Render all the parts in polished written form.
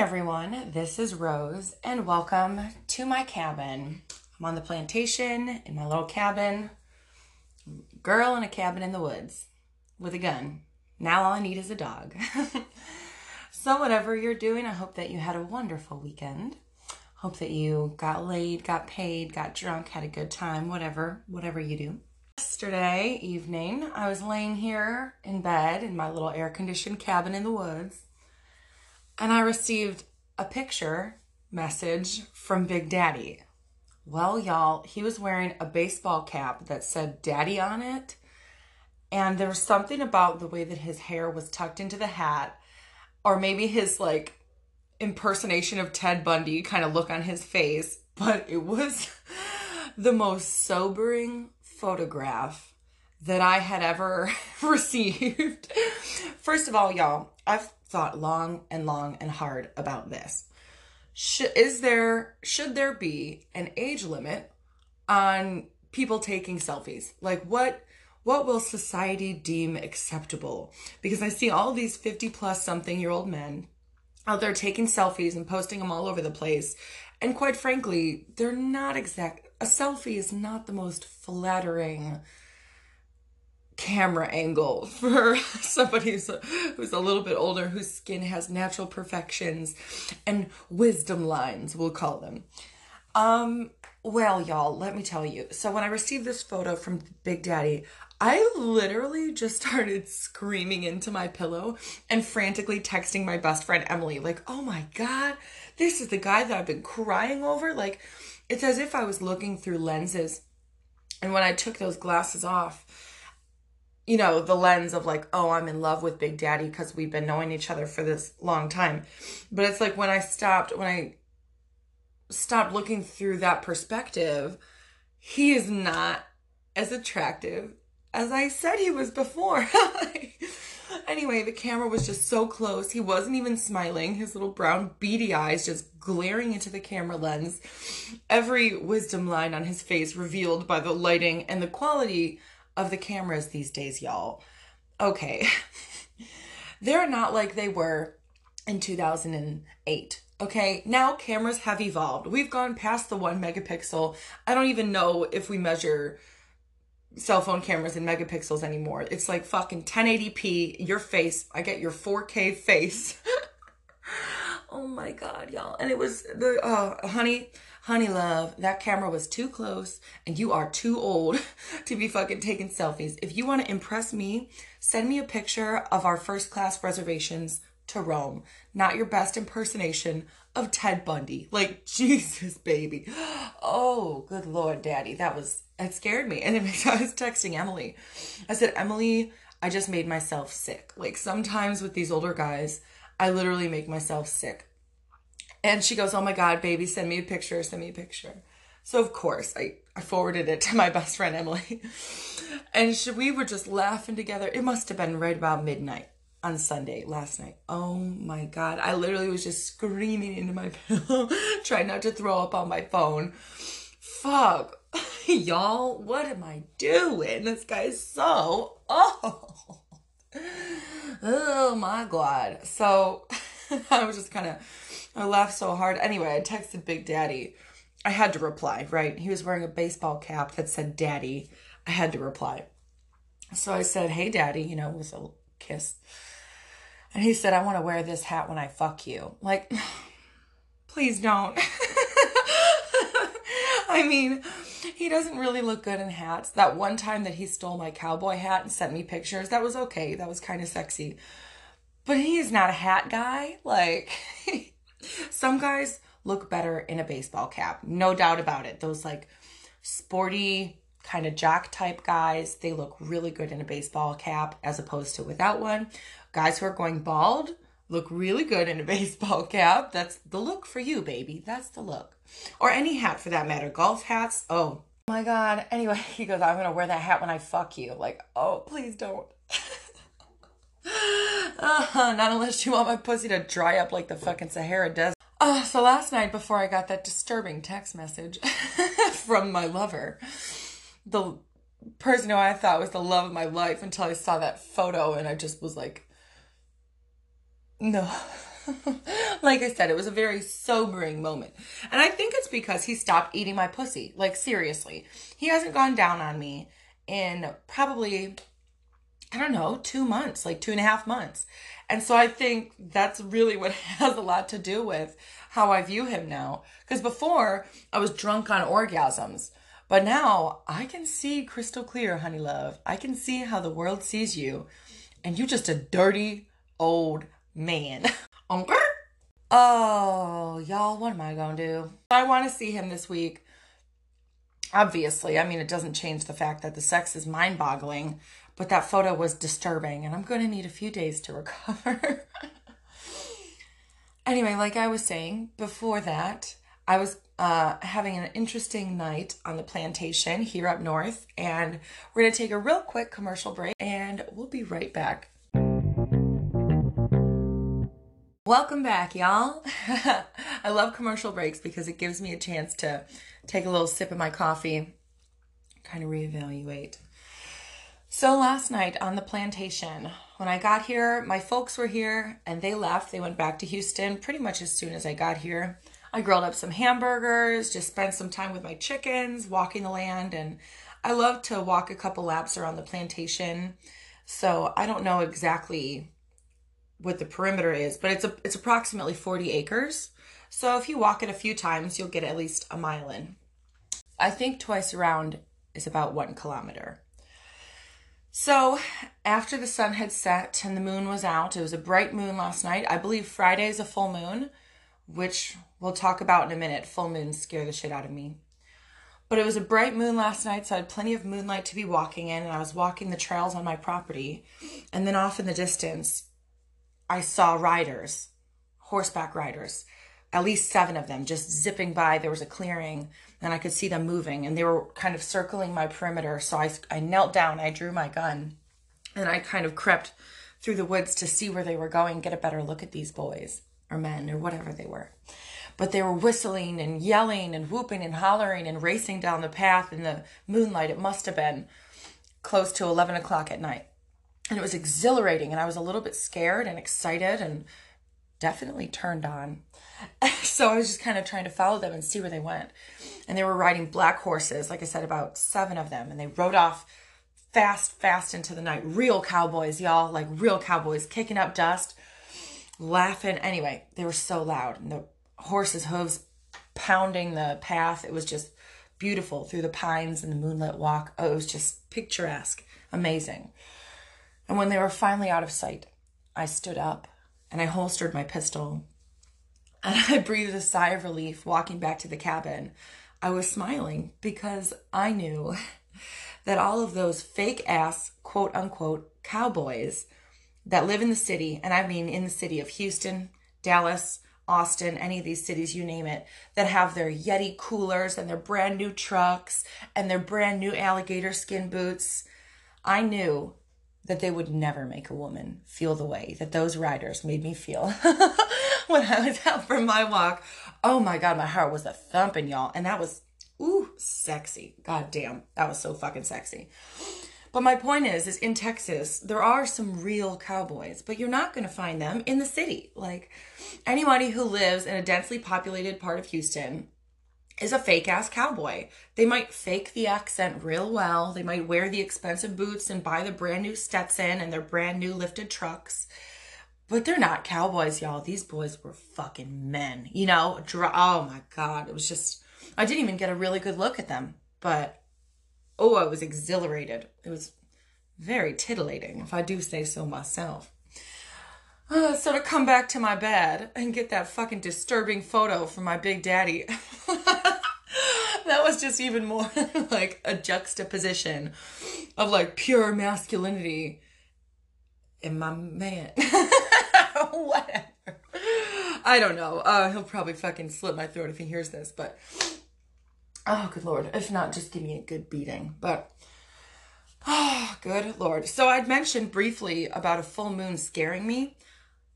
everyone, this is Rose, and welcome to my cabin. I'm on the plantation in my little cabin. Girl in a cabin in the woods with a gun. Now all I need is a dog. So whatever you're doing, I hope that you had a wonderful weekend. Hope that you got laid, got paid, got drunk, had a good time, whatever you do. Yesterday evening, I was laying here in bed in my little air-conditioned cabin in the woods, and I received a picture message from Big Daddy. Well, y'all, he was wearing a baseball cap that said Daddy on it, and there was something about the way that his hair was tucked into the hat, or maybe his, like, impersonation of Ted Bundy kind of look on his face, but it was the most sobering photograph that I had ever received. First of all, y'all, I've thought long and hard about this. Should there be an age limit on people taking selfies? Like, what will society deem acceptable? Because I see all these 50-plus-something-year-old men out there taking selfies and posting them all over the place. And quite frankly, they're not exact. A selfie is not the most flattering camera angle for somebody who's a little bit older, whose skin has natural perfections and wisdom lines, we'll call them. Well, y'all, let me tell you. So when I received this photo from Big Daddy, I literally just started screaming into my pillow and frantically texting my best friend, Emily, like, oh my God, this is the guy that I've been crying over. Like, it's as if I was looking through lenses. And when I took those glasses off, you know, the lens of like, oh, I'm in love with Big Daddy because we've been knowing each other for this long time. But it's like when I stopped looking through that perspective, he is not as attractive as I said he was before. Anyway, the camera was just so close. He wasn't even smiling. His little brown beady eyes just glaring into the camera lens. Every wisdom line on his face revealed by the lighting and the quality of the cameras these days, y'all. Okay. They're not like they were in 2008. Okay, now cameras have evolved. We've gone past the 1 megapixel. I don't even know if we measure cell phone cameras in megapixels anymore. It's like fucking 1080p, your face. I get your 4K face. Oh my God, y'all. And it was the, honey love, that camera was too close and you are too old to be fucking taking selfies. If you want to impress me, send me a picture of our first class reservations to Rome, not your best impersonation of Ted Bundy. Like, Jesus, baby. Oh, good Lord, Daddy. That scared me. And I was texting Emily. I said, Emily, I just made myself sick. Like, sometimes with these older guys, I literally make myself sick. And she goes, oh my God, baby, send me a picture, send me a picture. So of course, I forwarded it to my best friend, Emily. And we were just laughing together. It must have been right about midnight on Sunday, last night. Oh my God. I literally was just screaming into my pillow, trying not to throw up on my phone. Fuck. Y'all, what am I doing? This guy's so old. Oh my God. So I was just I laughed so hard. Anyway, I texted Big Daddy. I had to reply, right? He was wearing a baseball cap that said Daddy. I had to reply. So I said, hey, Daddy, you know, with a kiss. And he said, I want to wear this hat when I fuck you. Like, please don't. I mean, he doesn't really look good in hats. That one time that he stole my cowboy hat and sent me pictures, that was okay. That was kind of sexy. But he is not a hat guy. Like, some guys look better in a baseball cap. No doubt about it. Those, like, sporty kind of jock type guys, they look really good in a baseball cap as opposed to without one. Guys who are going bald look really good in a baseball cap. That's the look for you, baby. That's the look. Or any hat for that matter. Golf hats. Oh my God. Anyway, he goes, I'm going to wear that hat when I fuck you. Like, oh, please don't. Not unless you want my pussy to dry up like the fucking Sahara Desert. So last night before I got that disturbing text message from my lover, the person who I thought was the love of my life until I saw that photo, and I just was like, no, Like I said, it was a very sobering moment. And I think it's because he stopped eating my pussy. Like, seriously. He hasn't gone down on me in probably, I don't know, 2 months, like 2.5 months. And so I think that's really what has a lot to do with how I view him now. Because before, I was drunk on orgasms. But now, I can see crystal clear, honey love. I can see how the world sees you. And you're just a dirty old man. Oh, y'all, what am I going to do? I want to see him this week. Obviously, I mean, it doesn't change the fact that the sex is mind-boggling, but that photo was disturbing, and I'm going to need a few days to recover. Anyway, like I was saying, before that, I was having an interesting night on the plantation here up north, and we're going to take a real quick commercial break, and we'll be right back. Welcome back, y'all. I love commercial breaks because it gives me a chance to take a little sip of my coffee, kind of reevaluate. So last night on the plantation, when I got here, my folks were here and they left. They went back to Houston pretty much as soon as I got here. I grilled up some hamburgers, just spent some time with my chickens, walking the land, and I love to walk a couple laps around the plantation. So I don't know exactly what the perimeter is, but it's approximately 40 acres. So if you walk it a few times, you'll get at least a mile in. I think twice around is about 1 kilometer. So after the sun had set and the moon was out, it was a bright moon last night. I believe Friday is a full moon, which we'll talk about in a minute. Full moons scare the shit out of me. But it was a bright moon last night, so I had plenty of moonlight to be walking in, and I was walking the trails on my property. And then off in the distance, I saw riders, horseback riders, at least 7 of them, just zipping by. There was a clearing, and I could see them moving, and they were kind of circling my perimeter. So I knelt down, I drew my gun, and I kind of crept through the woods to see where they were going, get a better look at these boys or men or whatever they were. But they were whistling and yelling and whooping and hollering and racing down the path in the moonlight. It must have been close to 11 o'clock at night. And it was exhilarating, and I was a little bit scared and excited and definitely turned on. So I was just kind of trying to follow them and see where they went. And they were riding black horses, like I said, about 7 of them. And they rode off fast, fast into the night. Real cowboys, y'all, like real cowboys, kicking up dust, laughing. Anyway, they were so loud. And the horses' hooves pounding the path. It was just beautiful through the pines and the moonlit walk. Oh, it was just picturesque, amazing. And when they were finally out of sight, I stood up and I holstered my pistol and I breathed a sigh of relief walking back to the cabin. I was smiling because I knew that all of those fake ass, quote unquote, cowboys that live in the city, and I mean in the city of Houston, Dallas, Austin, any of these cities, you name it, that have their Yeti coolers and their brand new trucks and their brand new alligator skin boots, I knew that they would never make a woman feel the way that those riders made me feel when I was out for my walk. Oh my God, my heart was a thumping, y'all. And that was, ooh, sexy. God damn, that was so fucking sexy. But my point is in Texas, there are some real cowboys, but you're not going to find them in the city. Like, anybody who lives in a densely populated part of Houston is a fake-ass cowboy. They might fake the accent real well. They might wear the expensive boots and buy the brand-new Stetson and their brand-new lifted trucks. But they're not cowboys, y'all. These boys were fucking men, you know? Oh, my God. It was just... I didn't even get a really good look at them. But, oh, I was exhilarated. It was very titillating, if I do say so myself. So to come back to my bed and get that fucking disturbing photo from my big daddy... That was just even more like a juxtaposition of like pure masculinity and my man. Whatever. I don't know. He'll probably fucking slit my throat if he hears this, but oh, good Lord. If not, just give me a good beating, but oh, good Lord. So I'd mentioned briefly about a full moon scaring me.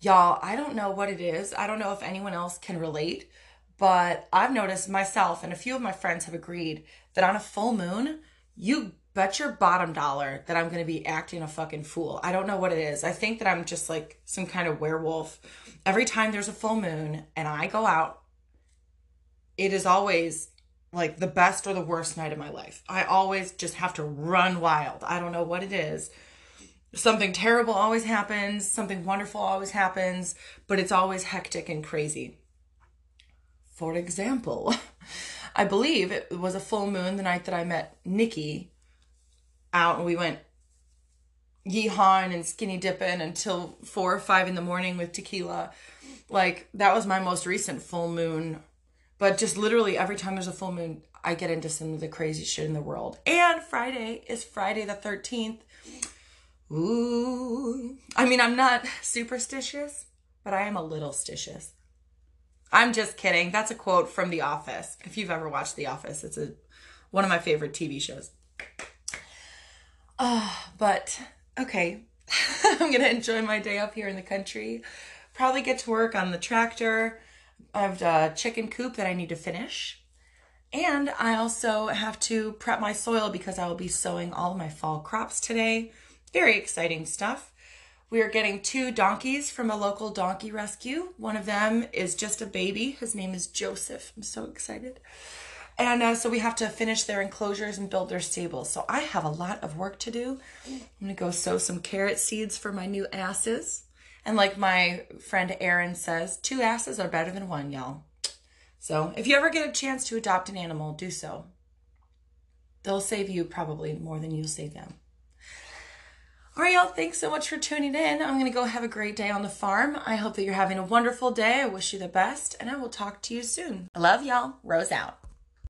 Y'all, I don't know what it is. I don't know if anyone else can relate, but I've noticed myself and a few of my friends have agreed that on a full moon, you bet your bottom dollar that I'm going to be acting a fucking fool. I don't know what it is. I think that I'm just like some kind of werewolf. Every time there's a full moon and I go out, it is always like the best or the worst night of my life. I always just have to run wild. I don't know what it is. Something terrible always happens. Something wonderful always happens, but it's always hectic and crazy. For example, I believe it was a full moon the night that I met Nikki out, and we went yeehawing and skinny dipping until 4 or 5 in the morning with tequila. Like, that was my most recent full moon. But just literally every time there's a full moon, I get into some of the crazy shit in the world. And Friday is Friday the 13th. Ooh. I mean, I'm not superstitious, but I am a little stitious. I'm just kidding. That's a quote from The Office. If you've ever watched The Office, it's one of my favorite TV shows. But, okay. I'm going to enjoy my day up here in the country. Probably get to work on the tractor. I have a chicken coop that I need to finish. And I also have to prep my soil because I will be sowing all of my fall crops today. Very exciting stuff. We are getting 2 donkeys from a local donkey rescue. One of them is just a baby. His name is Joseph. I'm so excited. And so we have to finish their enclosures and build their stables. So I have a lot of work to do. I'm going to go sow some carrot seeds for my new asses. And like my friend Aaron says, 2 asses are better than 1, y'all. So if you ever get a chance to adopt an animal, do so. They'll save you probably more than you'll save them. All right, y'all, thanks so much for tuning in. I'm going to go have a great day on the farm. I hope that you're having a wonderful day. I wish you the best, and I will talk to you soon. I love y'all. Rose out.